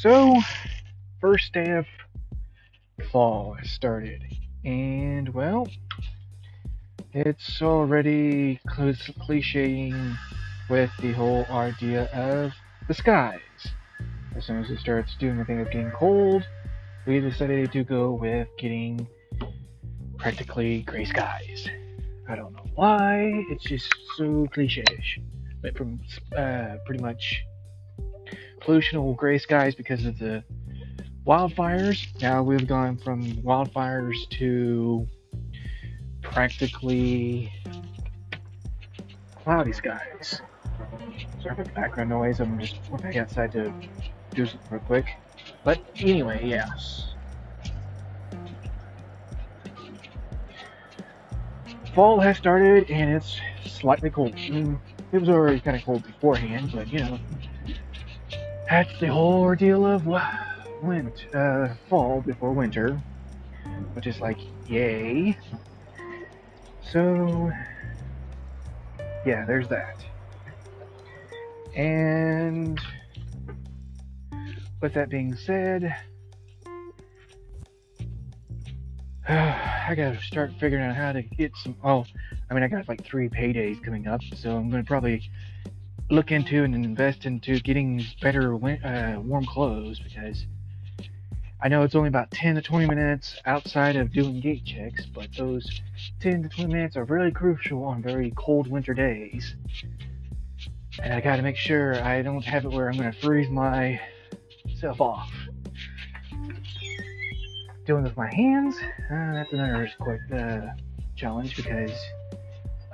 So, first day of fall has started, and well, it's already clichéing with the whole idea of the skies. As soon as it starts doing the thing of getting cold, we decided to go with getting practically gray skies. I don't know why, it's just so cliche-ish. Went from pretty much pollutional gray skies because of the wildfires. Now we've gone from wildfires to practically cloudy skies. Sorry for the background noise, I'm just back outside to do something real quick. But anyway, yes. Fall has started and it's slightly cold. I mean, it was already kind of cold beforehand, but you know, that's the whole ordeal of fall before winter, which is like, yay. So, yeah, there's that. And with that being said, I gotta start figuring out how to get some. I got like 3 paydays coming up, so I'm gonna probably look into and invest into getting better warm clothes, because I know it's only about 10 to 20 minutes outside of doing gate checks, but those 10 to 20 minutes are really crucial on very cold winter days. And I gotta make sure I don't have it where I'm gonna freeze myself off. Doing with my hands, that's another quick challenge because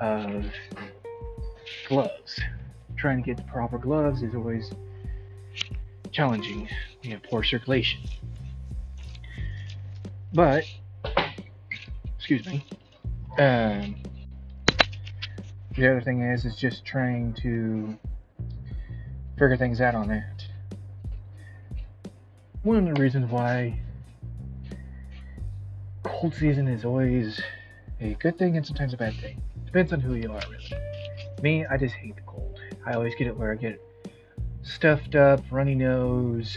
of gloves. Trying to get the proper gloves is always challenging. We have poor circulation. But, excuse me, the other thing is just trying to figure things out on that. One of the reasons why cold season is always a good thing and sometimes a bad thing. Depends on who you are, really. Me, I just hate the cold. I always get it where I get stuffed up, runny nose,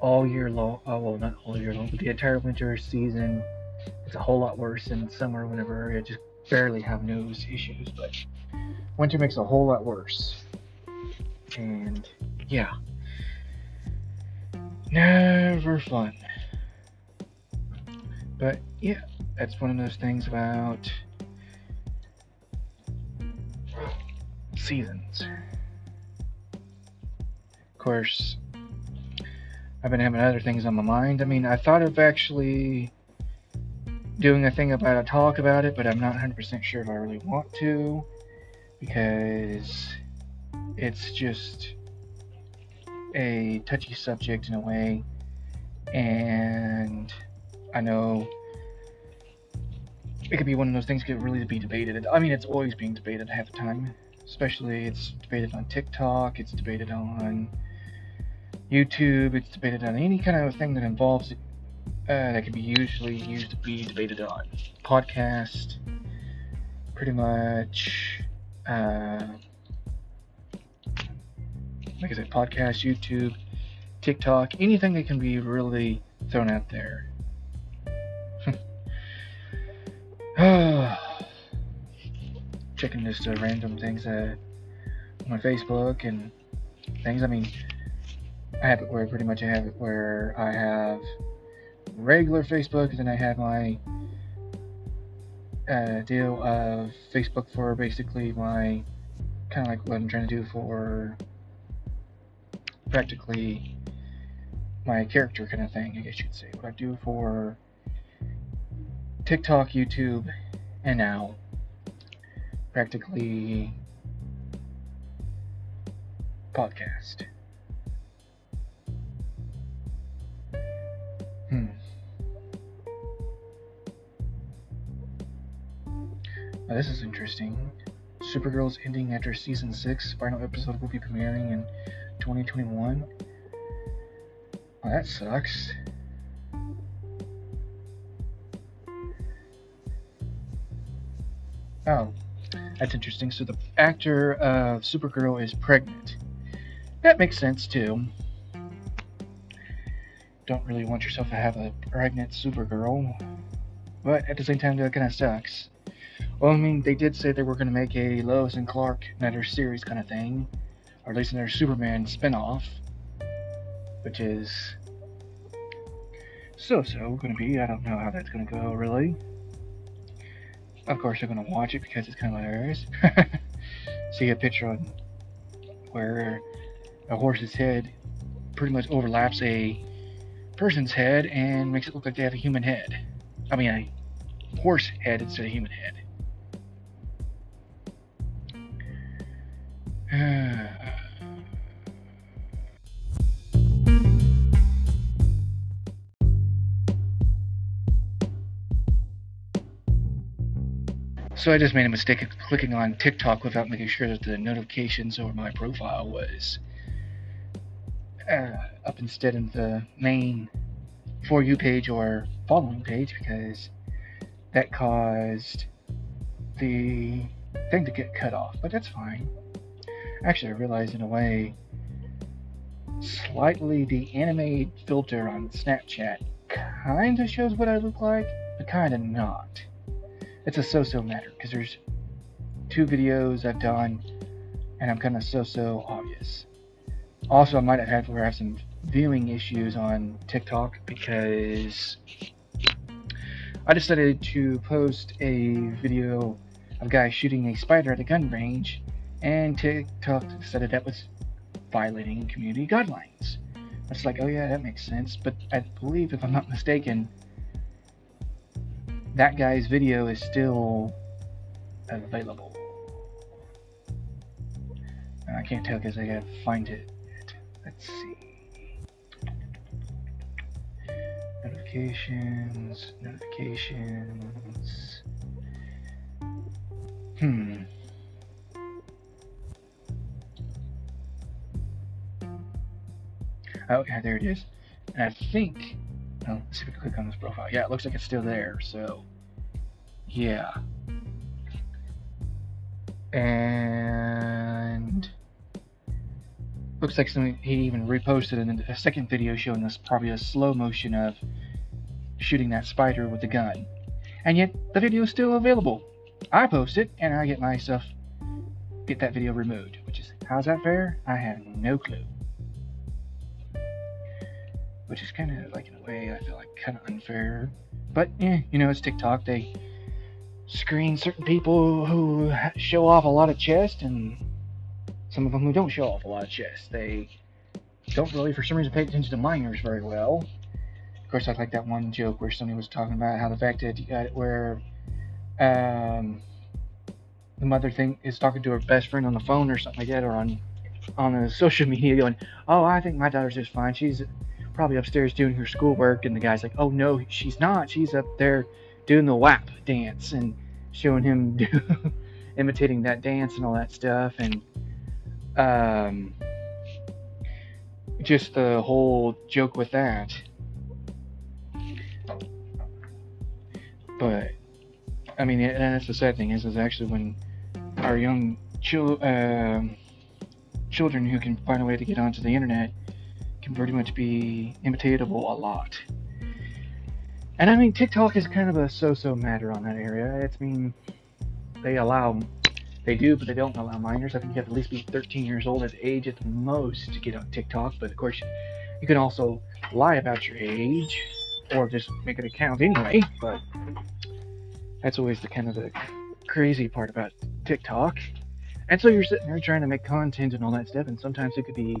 all year long. Oh, well, not all year long, but the entire winter season. It's a whole lot worse than summer whenever I just barely have nose issues, but winter makes it a whole lot worse. And, yeah. Never fun. But, yeah, that's one of those things about seasons. Of course, I've been having other things on my mind. I mean, I thought of actually doing a thing about a talk about it, but I'm not 100% sure if I really want to, because it's just a touchy subject in a way, and I know it could be one of those things that could really be debated. I mean, it's always being debated half the time. Especially, it's debated on TikTok, it's debated on YouTube, it's debated on any kind of thing that involves that could be usually used to be debated on. Podcast, pretty much, like I said, podcast, YouTube, TikTok, anything that can be really thrown out there. Checking just random things on my Facebook and things. I mean, I have it where I have regular Facebook, and then I have my deal of Facebook for basically my kind of like what I'm trying to do for practically my character kind of thing, I guess you could say. What I do for TikTok, YouTube, and now practically podcast. Now, this is interesting. Supergirl's ending after season 6. Final episode will be premiering in 2021. Well, that sucks. Oh. That's interesting. So the actor of Supergirl is pregnant. That makes sense too. don't really want yourself to have a pregnant Supergirl, but at the same time that kind of sucks. Well, I mean, they did say they were going to make a Lois and Clark another series kind of thing, or at least another Superman spinoff, which is so going to be. I don't know how that's going to go, really. Of course, you're going to watch it because it's kind of hilarious. See a picture on where a horse's head pretty much overlaps a person's head and makes it look like they have a human head. I mean, a horse head instead of a human head. So I just made a mistake of clicking on TikTok without making sure that the notifications over my profile was up instead of the main For You page or following page, because that caused the thing to get cut off, but that's fine. Actually, I realized in a way, slightly the anime filter on Snapchat kind of shows what I look like, but kind of not. It's a so-so matter, because there's two videos I've done, and I'm kind of so-so obvious. Also, I might have had to have some viewing issues on TikTok, because I decided to post a video of a guy shooting a spider at a gun range, and TikTok decided that was violating community guidelines. I was like, oh yeah, that makes sense, but I believe, if I'm not mistaken, that guy's video is still available. I can't tell because I gotta find it. Let's see. Notifications. Oh, yeah, there it is. And I think, oh, let's see if we can click on this profile. Yeah, it looks like it's still there, so yeah. And looks like something he even reposted in a second video showing us probably a slow motion of shooting that spider with a gun. And yet the video is still available. I post it and I get that video removed, which is, how's that fair? I have no clue. Which is kind of, like, in a way, I feel like kind of unfair. But, yeah, you know, it's TikTok. They screen certain people who show off a lot of chest, and some of them who don't show off a lot of chest. They don't really, for some reason, pay attention to minors very well. Of course, I like that one joke where somebody was talking about how the fact that the mother thing is talking to her best friend on the phone or something like that, or on a social media going, oh, I think my daughter's just fine. She's probably upstairs doing her schoolwork, and the guy's like, oh no, she's not, she's up there doing the WAP dance, and showing him imitating that dance and all that stuff, and just the whole joke with that. But I mean, and that's the sad thing is actually when our young children who can find a way to get onto the internet can pretty much be imitatable a lot. And I mean, TikTok is kind of a so-so matter on that area. It's, I mean, they don't allow minors. I think you have to at least be 13 years old as age at the most to get on TikTok, but of course you can also lie about your age or just make an account anyway, but that's always the kind of the crazy part about TikTok. And so you're sitting there trying to make content and all that stuff, and sometimes it could be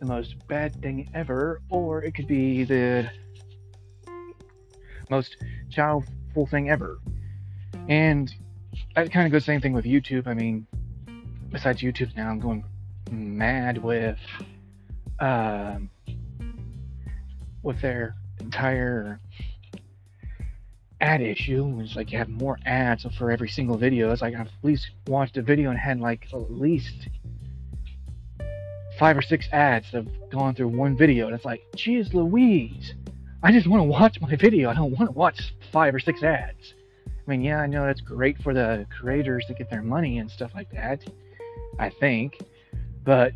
the most bad thing ever, or it could be the most childful thing ever. And that kind of goes the same thing with YouTube. I mean, besides YouTube now, I'm going mad with their entire ad issue. It's like you have more ads for every single video. It's like I've at least watched a video and had like at least 5 or 6 ads that have gone through one video, and it's like, geez Louise, I just want to watch my video. I don't want to watch 5 or 6 ads. I mean, yeah, I know that's great for the creators to get their money and stuff like that, I think, but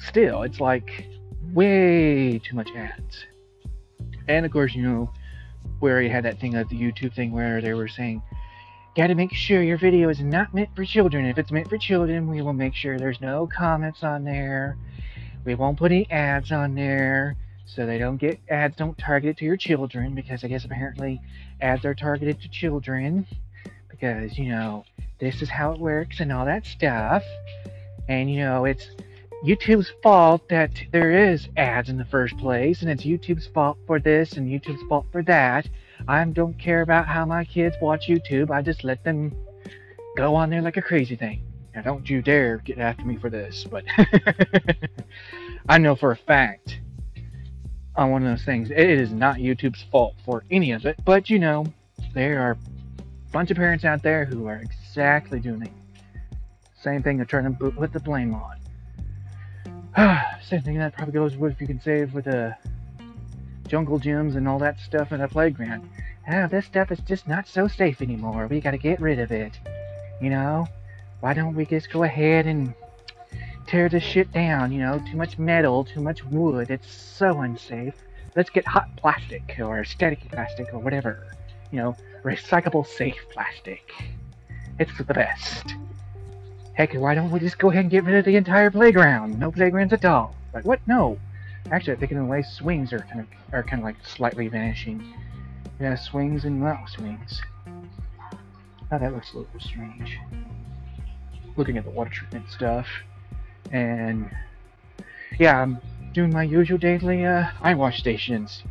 still, it's like way too much ads. And of course, you know, where you had that thing of the YouTube thing where they were saying, gotta make sure your video is not meant for children. If it's meant for children, we will make sure there's no comments on there. We won't put any ads on there. So they don't get ads, don't target it to your children, because I guess apparently ads are targeted to children because, you know, this is how it works and all that stuff. And, you know, it's YouTube's fault that there is ads in the first place, and it's YouTube's fault for this and YouTube's fault for that. I don't care about how my kids watch YouTube. I just let them go on there like a crazy thing. Now, don't you dare get after me for this, but I know for a fact on one of those things, it is not YouTube's fault for any of it. But, you know, there are a bunch of parents out there who are exactly doing the same thing. They're trying to put the blame on. Same thing that probably goes with, if you can say, with the jungle gyms and all that stuff in a playground. Oh, this stuff is just not so safe anymore. We got to get rid of it. You know, why don't we just go ahead and tear this shit down? You know, too much metal, too much wood, it's so unsafe. Let's get hot plastic or static plastic or whatever. You know, recyclable safe plastic. It's the best. Heck, why don't we just go ahead and get rid of the entire playground? No playgrounds at all. Like, what? No. Actually, I think in a way swings are kind of like slightly vanishing. Yeah, swings and well, swings. Oh, that looks a little strange. Looking at the water treatment stuff. And yeah, I'm doing my usual daily eye wash stations.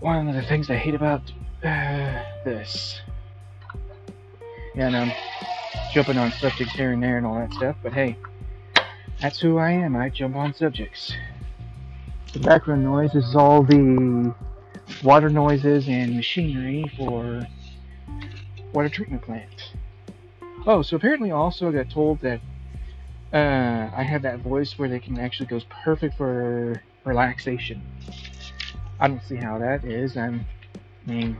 One of the things I hate about this. Yeah, and I'm jumping on subjects here and there and all that stuff, but hey, that's who I am. I jump on subjects. The background noise is all the water noises and machinery for water treatment plants. Oh, so apparently also I got told that I have that voice where they can actually goes perfect for relaxation. I don't see how that is. I mean,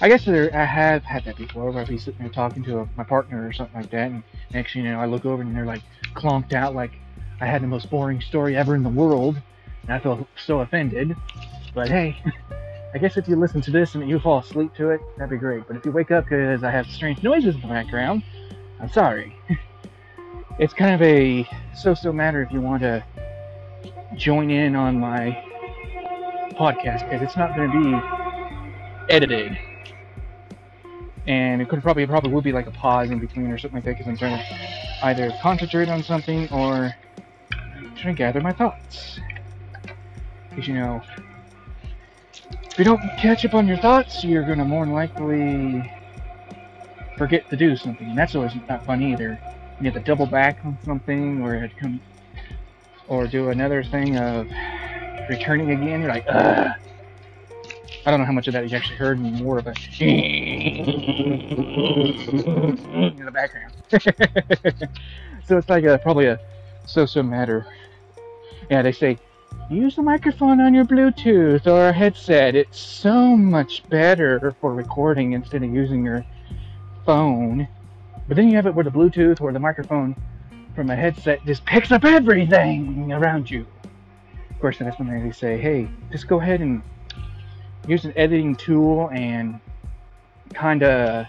I guess I have had that before, where I'd be sitting there talking to my partner or something like that, and next thing you know, I look over and they're like clonked out, like I had the most boring story ever in the world, and I feel so offended. But hey, I guess if you listen to this and you fall asleep to it, that'd be great. But if you wake up because I have strange noises in the background, I'm sorry. It's kind of a so-so matter if you want to join in on my podcast, because it's not going to be edited. And it could probably will be like a pause in between or something like that, because I'm trying to either concentrate on something or trying to gather my thoughts. Because, you know, if you don't catch up on your thoughts, you're going to more than likely forget to do something. And that's always not fun either. You have to double back on something or do another thing of returning again. You're like, ugh. I don't know how much of that you actually heard anymore, but in the background. So it's like probably a so-so matter. Yeah, they say, use the microphone on your Bluetooth or a headset. It's so much better for recording instead of using your phone. But then you have it where the Bluetooth or the microphone from a headset just picks up everything around you. Of course, that's when they say, hey, just go ahead and use an editing tool and kind of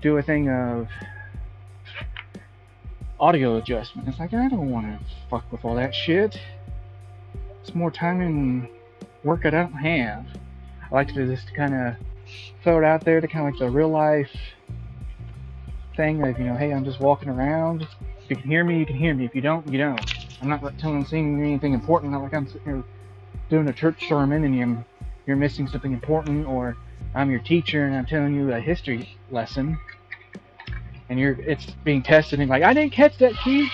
do a thing of audio adjustment. It's like, I don't want to fuck with all that shit. It's more time and work I don't have. I like to just kind of throw it out there to kind of like the real life thing of, you know, hey, I'm just walking around. If you can hear me, you can hear me. If you don't, you don't. I'm not like telling them anything important. Not like I'm sitting here doing a church sermon and you're missing something important, or I'm your teacher and I'm telling you a history lesson and it's being tested and you're like, I didn't catch that, teach.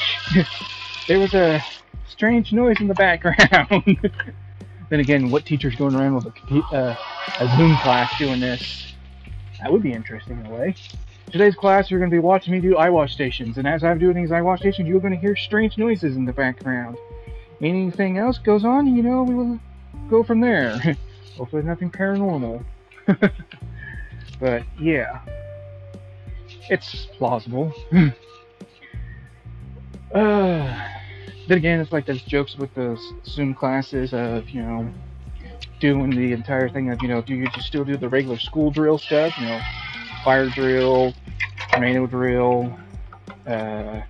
There was a strange noise in the background. Then again, what teacher's going around with a Zoom class doing this? That would be interesting in a way. Today's class, you're going to be watching me do eye wash stations, and as I'm doing these eye wash stations, you're going to hear strange noises in the background. Anything else goes on, you know, we will go from there. Hopefully nothing paranormal. But yeah, it's plausible. Then again, it's like those jokes with those Zoom classes of, you know, doing the entire thing of, you know, do you just still do the regular school drill stuff, you know, fire drill, tornado drill, I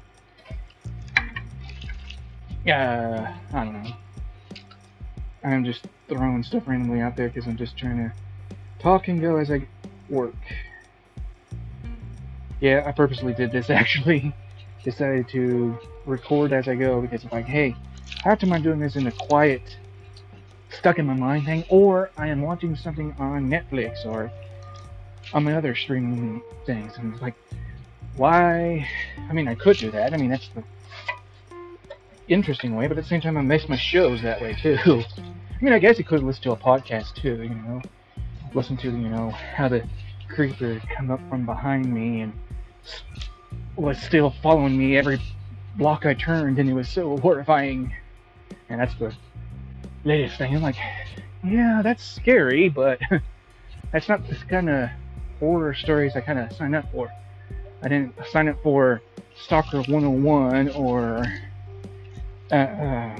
don't know. I'm just throwing stuff randomly out there because I'm just trying to talk and go as I work. Yeah, I purposely did this, actually. Decided to record as I go because I'm like, hey, how come I'm doing this in a quiet, stuck in my mind thing, or I am watching something on Netflix or on my other streaming things, and it's like, why? I mean, I could do that. I mean, that's the interesting way, but at the same time, I miss my shows that way too. I mean, I guess you could listen to a podcast too, you know, listen to, you know, how the creeper come up from behind me and was still following me every block I turned, and it was so horrifying. And that's the latest thing. I'm like, yeah, that's scary, but that's not the kind of horror stories I kind of sign up for. I didn't sign up for Stalker 101 or yeah,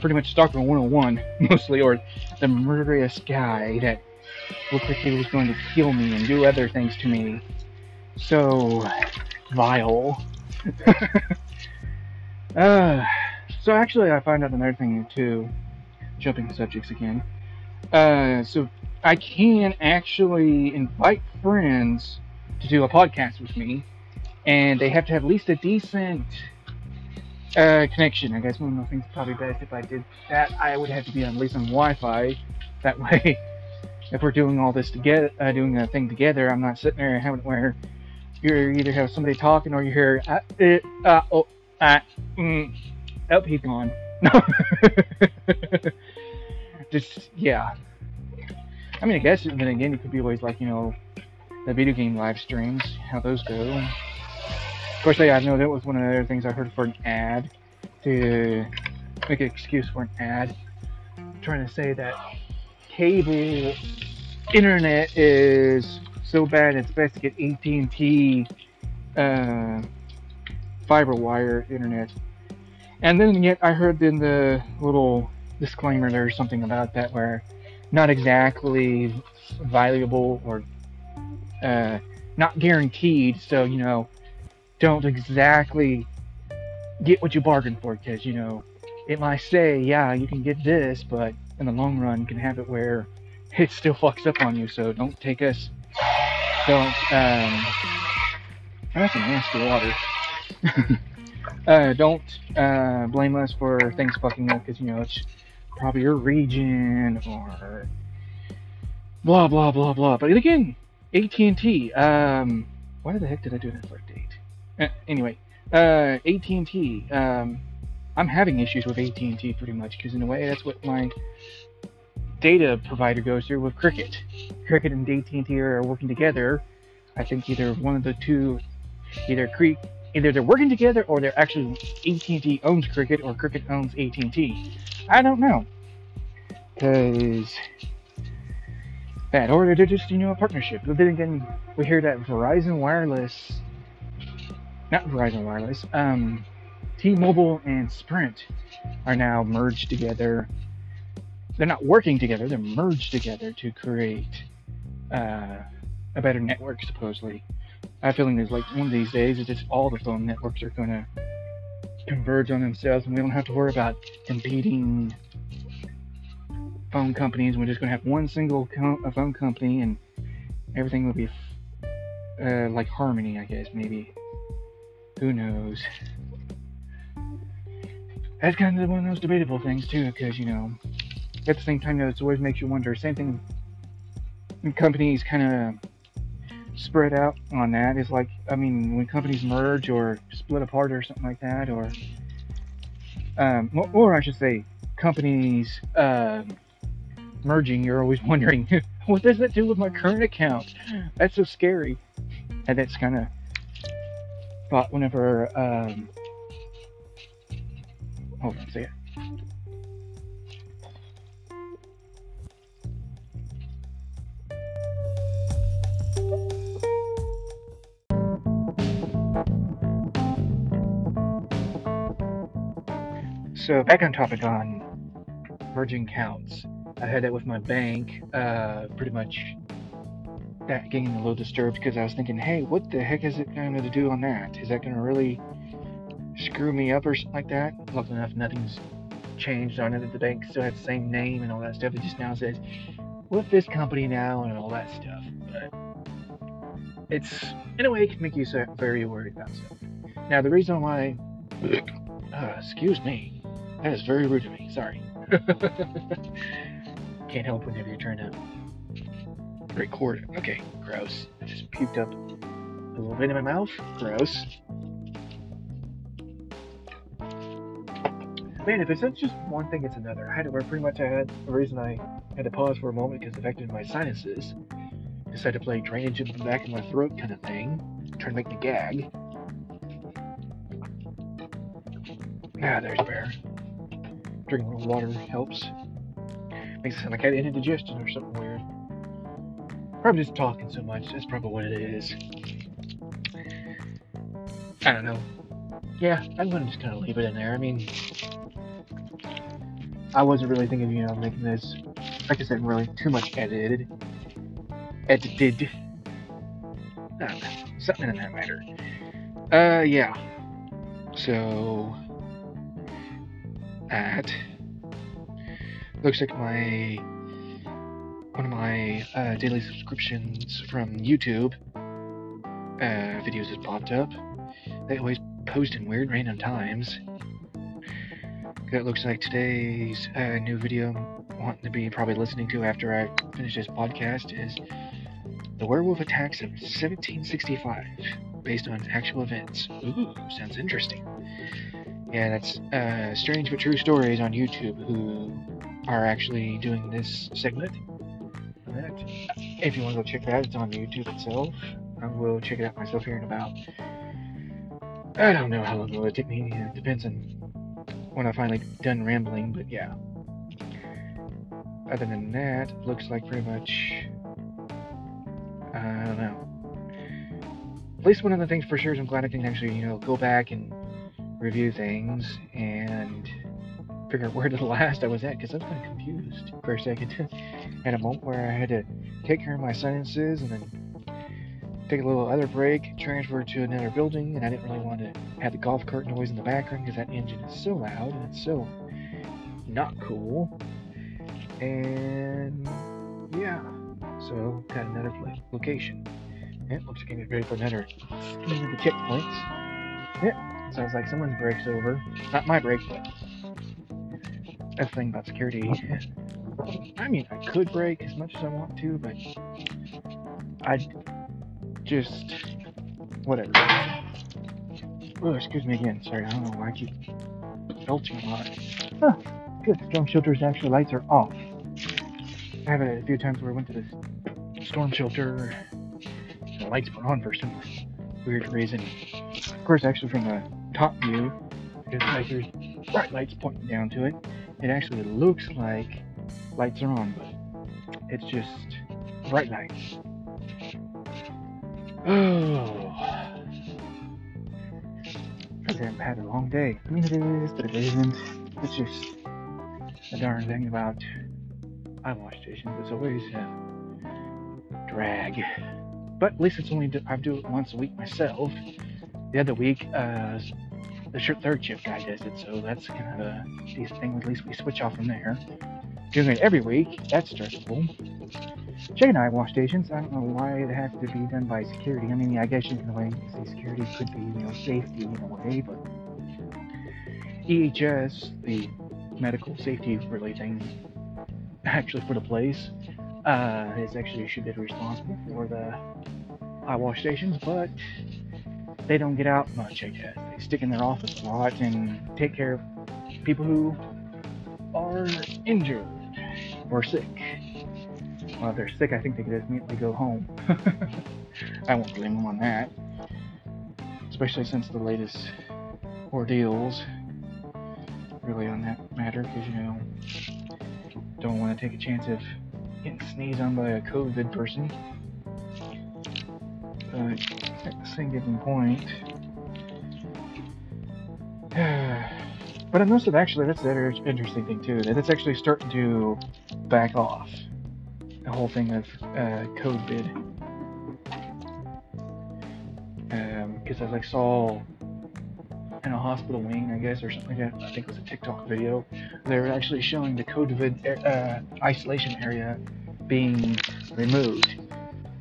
pretty much Stalker 101 mostly, or the murderous guy that looked like he was going to kill me and do other things to me. So vile. So actually, I find out another thing too, jumping subjects again. So I can actually invite friends to do a podcast with me, and they have to have at least a decent connection. I guess one of the things probably best if I did that, I would have to be at least on Wi-Fi. That way, if we're doing all this together, doing a thing together, I'm not sitting there having where you either have somebody talking or you hear oh, he's gone. Just, yeah. I mean, I guess, and then again, it could be always like, you know, the video game live streams, how those go. Of course, yeah, I know that was one of the other things I heard for an ad, to make an excuse for an ad. I'm trying to say that cable internet is so bad, it's best to get AT&T fiber wire internet. And then yet I heard in the little disclaimer there's something about that where not exactly valuable or not guaranteed, so, you know, don't exactly get what you bargained for, because, you know, it might say, yeah, you can get this, but in the long run can have it where it still fucks up on you, so don't take us, don't, that's a nasty water. Don't blame us for things fucking up, because, you know, it's probably your region or blah blah blah blah. But again, AT&T, why the heck did I do that for a date? Anyway, AT&T, I'm having issues with AT&T pretty much, because in a way that's what my data provider goes through with Cricket. Cricket and AT&T are working together. I think either one of the two, either they're working together, or they're actually AT&T owns Cricket, or Cricket owns AT&T. I don't know, because that, or they're just, you know, a partnership. But then again, we hear that T-Mobile and Sprint are now merged together. They're not working together; they're merged together to create a better network, supposedly. I have a feeling there's like one of these days it's just all the phone networks are going to converge on themselves, and we don't have to worry about competing phone companies. We're just going to have one single phone company, and everything will be like harmony, I guess, maybe. Who knows? That's kind of one of those debatable things too, because, you know, at the same time, it always makes you wonder. Same thing when companies kind of spread out on that. It's like, I mean, when companies merge or split apart or something like that, or I should say, companies merging, you're always wondering, what does that do with my current account? That's so scary. And that's kind of thought whenever, hold on a second. So back on topic on Virgin Counts. I had that with my bank, pretty much backing in the low disturbed, because I was thinking, hey, what the heck is it going to do on that? Is that going to really screw me up or something like that? Luckily enough, nothing's changed on it. The bank still had the same name and all that stuff. It just now says, with this company now and all that stuff. But it's, in a way, it can make you very worried about stuff. Now, the reason why, excuse me, that is very rude of me, sorry. Can't help whenever you're trying to record it. Okay, gross. I just puked up a little bit in my mouth. Gross. Man, if it's just one thing, it's another. I had to where pretty much I had the reason I had to pause for a moment because it affected my sinuses. Decided to play drainage in the back of my throat kind of thing. Trying to make me gag. Ah, there's Bear. Drinking a little water helps. Makes it sound like I had indigestion or something weird. Probably just talking so much. That's probably what it is. I don't know. Yeah, I'm going to just kind of leave it in there. I mean, I wasn't really thinking, making this, like I said, really too much edited. Something in that matter. Yeah. So, that looks like one of my daily subscriptions from YouTube videos has popped up. They always post in weird random times. That looks like today's new video I'm wanting to be probably listening to after I finish this podcast is The Werewolf Attacks of 1765, based on actual events. Ooh, sounds interesting. Yeah, that's Strange But True Stories on YouTube, who are actually doing this segment. If you want to go check that, it's on YouTube itself. I will check it out myself here in about, I don't know how long it'll take me. It depends on when I'm finally done rambling, but yeah. Other than that, looks like pretty much, I don't know. At least one of the things for sure is I'm glad I can actually, go back and review things and figure out where the last I was at, because I was kind of confused for a second. At a moment where I had to take care of my sinuses and then take a little other break, transfer to another building, and I didn't really want to have the golf cart noise in the background because that engine is so loud and it's so not cool. And yeah, so got another location. It looks like it's ready for another checkpoints. Yeah. Sounds like someone's break's over. Not my break, but that's the thing about security. I mean, I could break as much as I want to, but I just whatever. Oh, excuse me again. Sorry, I don't know why I keep belching a lot. Huh, good. Storm shelters actually lights are off. I have it a few times where I went to this storm shelter and the lights were on for some weird reason. Of course, actually from the top view, because like there's bright lights pointing down to it, it actually looks like lights are on, but it's just bright lights. Oh, I've had a long day. I mean, it is, but it isn't. It's just the darn thing about eyewash stations. It's always a drag. But at least it's only I do it once a week myself. The other week, the third shift guy does it, so that's kind of a decent thing. At least we switch off from there. Doing it every week, that's stressful. Checking eyewash stations, I don't know why it has to be done by security. I mean, I guess you can way say security could be, safety in a way, but EHS, the medical safety really thing, actually for the place, is actually should be responsible for the eyewash stations, but they don't get out much, I guess. They stick in their office a lot and take care of people who are injured or sick. Well, if they're sick, I think they could just immediately go home. I won't blame them on that. Especially since the latest ordeals, really on that matter, because, don't want to take a chance of getting sneezed on by a COVID person. At the same given point, But I noticed that actually that's an interesting thing too, that it's actually starting to back off the whole thing of code bid. Because I saw in a hospital wing, I guess, or something like that, I think it was a TikTok video, they were actually showing the code bid isolation area being removed.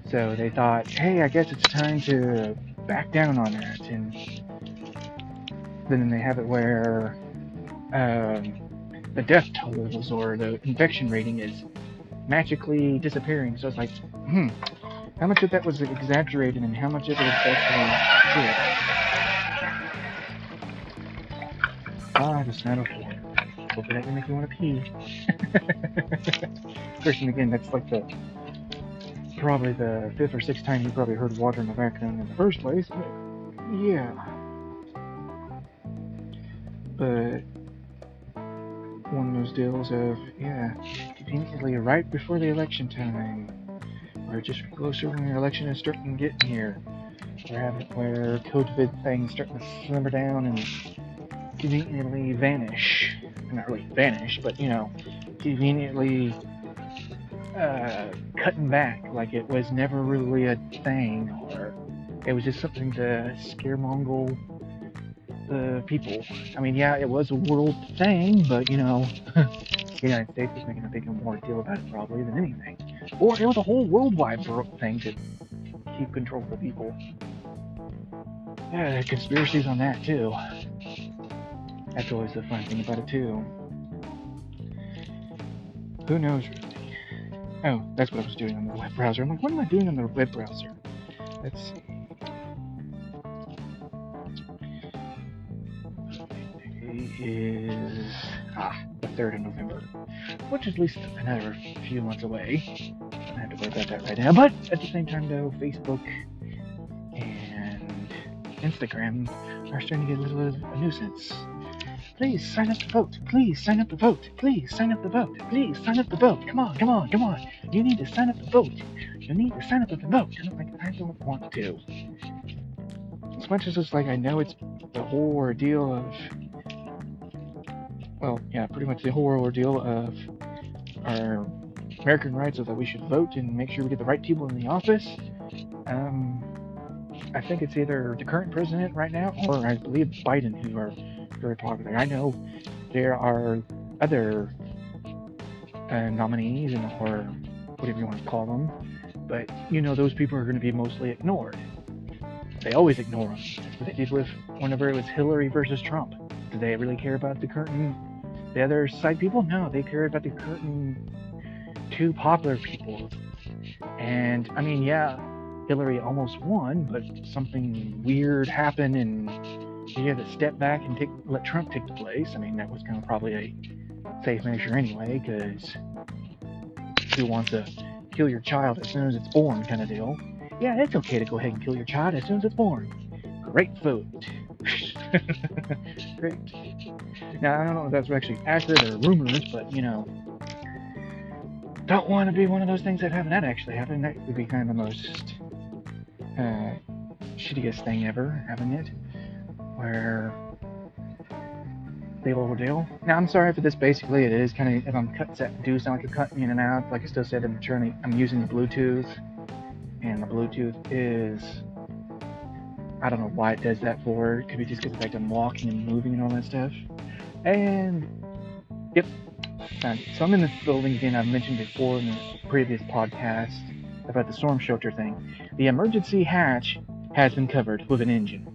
So they thought, hey, I guess it's time to back down on that, and then they have it where the death totals or the infection rating is magically disappearing. So it's like, how much of that was exaggerated and how much of it was actually true? Ah, the snatterfall. Hope that didn't make me want to pee. First, and again, that's like the probably the 5th or 6th time you probably heard water in the background in the first place. Yeah. But one of those deals of, yeah, conveniently right before the election time, or just closer when the election is starting to get here, where COVID things starting to slimmer down and conveniently vanish. Not really vanish, but you know, conveniently cutting back like it was never really a thing, or it was just something to scaremongle the people. I mean, yeah, it was a world thing, but you know, the United States was making a bigger more deal about it probably than anything. Or it was a whole worldwide thing to keep control of the people. Yeah, there are conspiracies on that too. That's always the fun thing about it too. Who knows? Oh, that's what I was doing on the web browser. I'm like, what am I doing on the web browser? Let's see. It is... ah, the 3rd of November. Which is at least another few months away. I don't have to worry about that right now. But at the same time, though, Facebook and Instagram are starting to get a little bit of a nuisance. Please sign up to vote. Please sign up to vote. Please sign up to vote. Please sign up to vote. Come on, come on, come on. You need to sign up to vote. You need to sign up to vote. And I'm like, I don't want to. As much as it's like, I know it's the whole ordeal of, well, yeah, pretty much the whole ordeal of our American rights, so that we should vote and make sure we get the right people in the office. I think it's either the current president right now, or I believe Biden, who are very popular. I know there are other nominees, and or whatever you want to call them, but you know those people are going to be mostly ignored. They always ignore them. They did with whenever it was Hillary versus Trump. Do they really care about the curtain, the other side people? No, they care about the curtain two popular people. And I mean, yeah, Hillary almost won, but something weird happened and you had to step back and let Trump take the place. I mean, that was kind of probably a safe measure anyway, because who wants to kill your child as soon as it's born kind of deal? Yeah, it's okay to go ahead and kill your child as soon as it's born. Great food. Great. Now, I don't know if that's actually accurate or rumors, but, you know, don't want to be one of those things that happen. That actually happened. That would be kind of the most shittiest thing ever, having it. Where the old deal. Now, I'm sorry for this. Basically, it is kind of, if I'm do sound like I'm cutting in and out. Like I still said, I'm using the Bluetooth, and the Bluetooth is, I don't know why it does that for. It could be just because like I'm walking and moving and all that stuff. And yep. So I'm in this building again. I've mentioned before in the previous podcast about the storm shelter thing. The emergency hatch has been covered with an engine.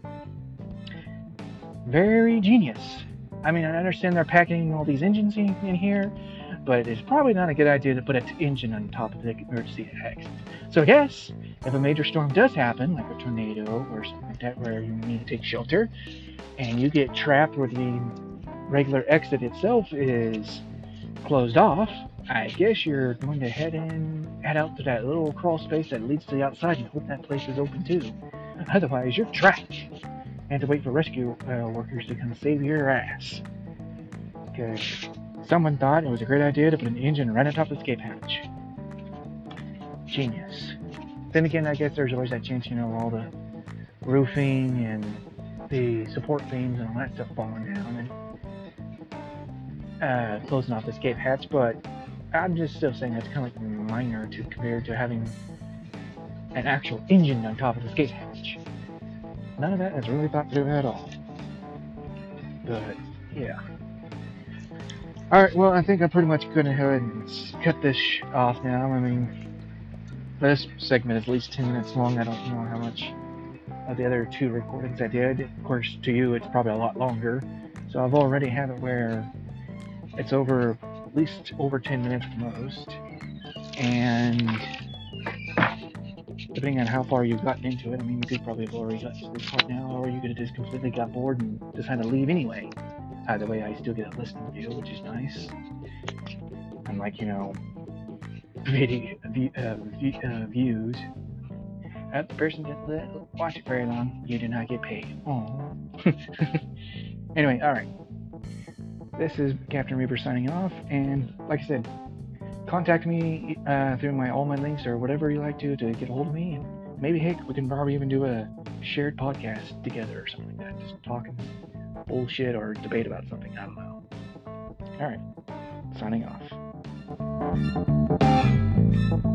Very genius. I mean, I understand they're packing all these engines in here, but it's probably not a good idea to put an engine on top of the emergency exit. So yes, if a major storm does happen, like a tornado or something like that, where you need to take shelter, and you get trapped where the regular exit itself is closed off, I guess you're going to head out to that little crawl space that leads to the outside and hope that place is open too. Otherwise, you're trapped. And to wait for rescue workers to come save your ass. Because someone thought it was a great idea to put an engine right on top of the escape hatch. Genius. Then again, I guess there's always that chance, you know, all the roofing and the support beams and all that stuff falling down. And closing off escape hatch, but I'm just still saying that's kind of like minor to compared to having an actual engine on top of the escape hatch. None of that is really popular at all. But yeah. Alright, well, I think I'm pretty much going to go ahead and cut this off now. I mean, this segment is at least 10 minutes long. I don't know how much of the other two recordings I did. Of course, to you, it's probably a lot longer. So I've already had it where it's over, at least over 10 minutes at most. And depending on how far you've gotten into it, I mean, you could probably have already gotten to this part now, or you could have just completely got bored and decided to leave anyway. Either way, I still get a listening view, which is nice. Unlike, you know, views. The person didn't watch it very long, you do not get paid. Aww. Anyway, alright. This is Captain Reaper signing off, and like I said, contact me through all my links or whatever you like to get a hold of me. And maybe, heck, we can probably even do a shared podcast together or something like that. Just talking bullshit or debate about something. I don't know. Alright. Signing off.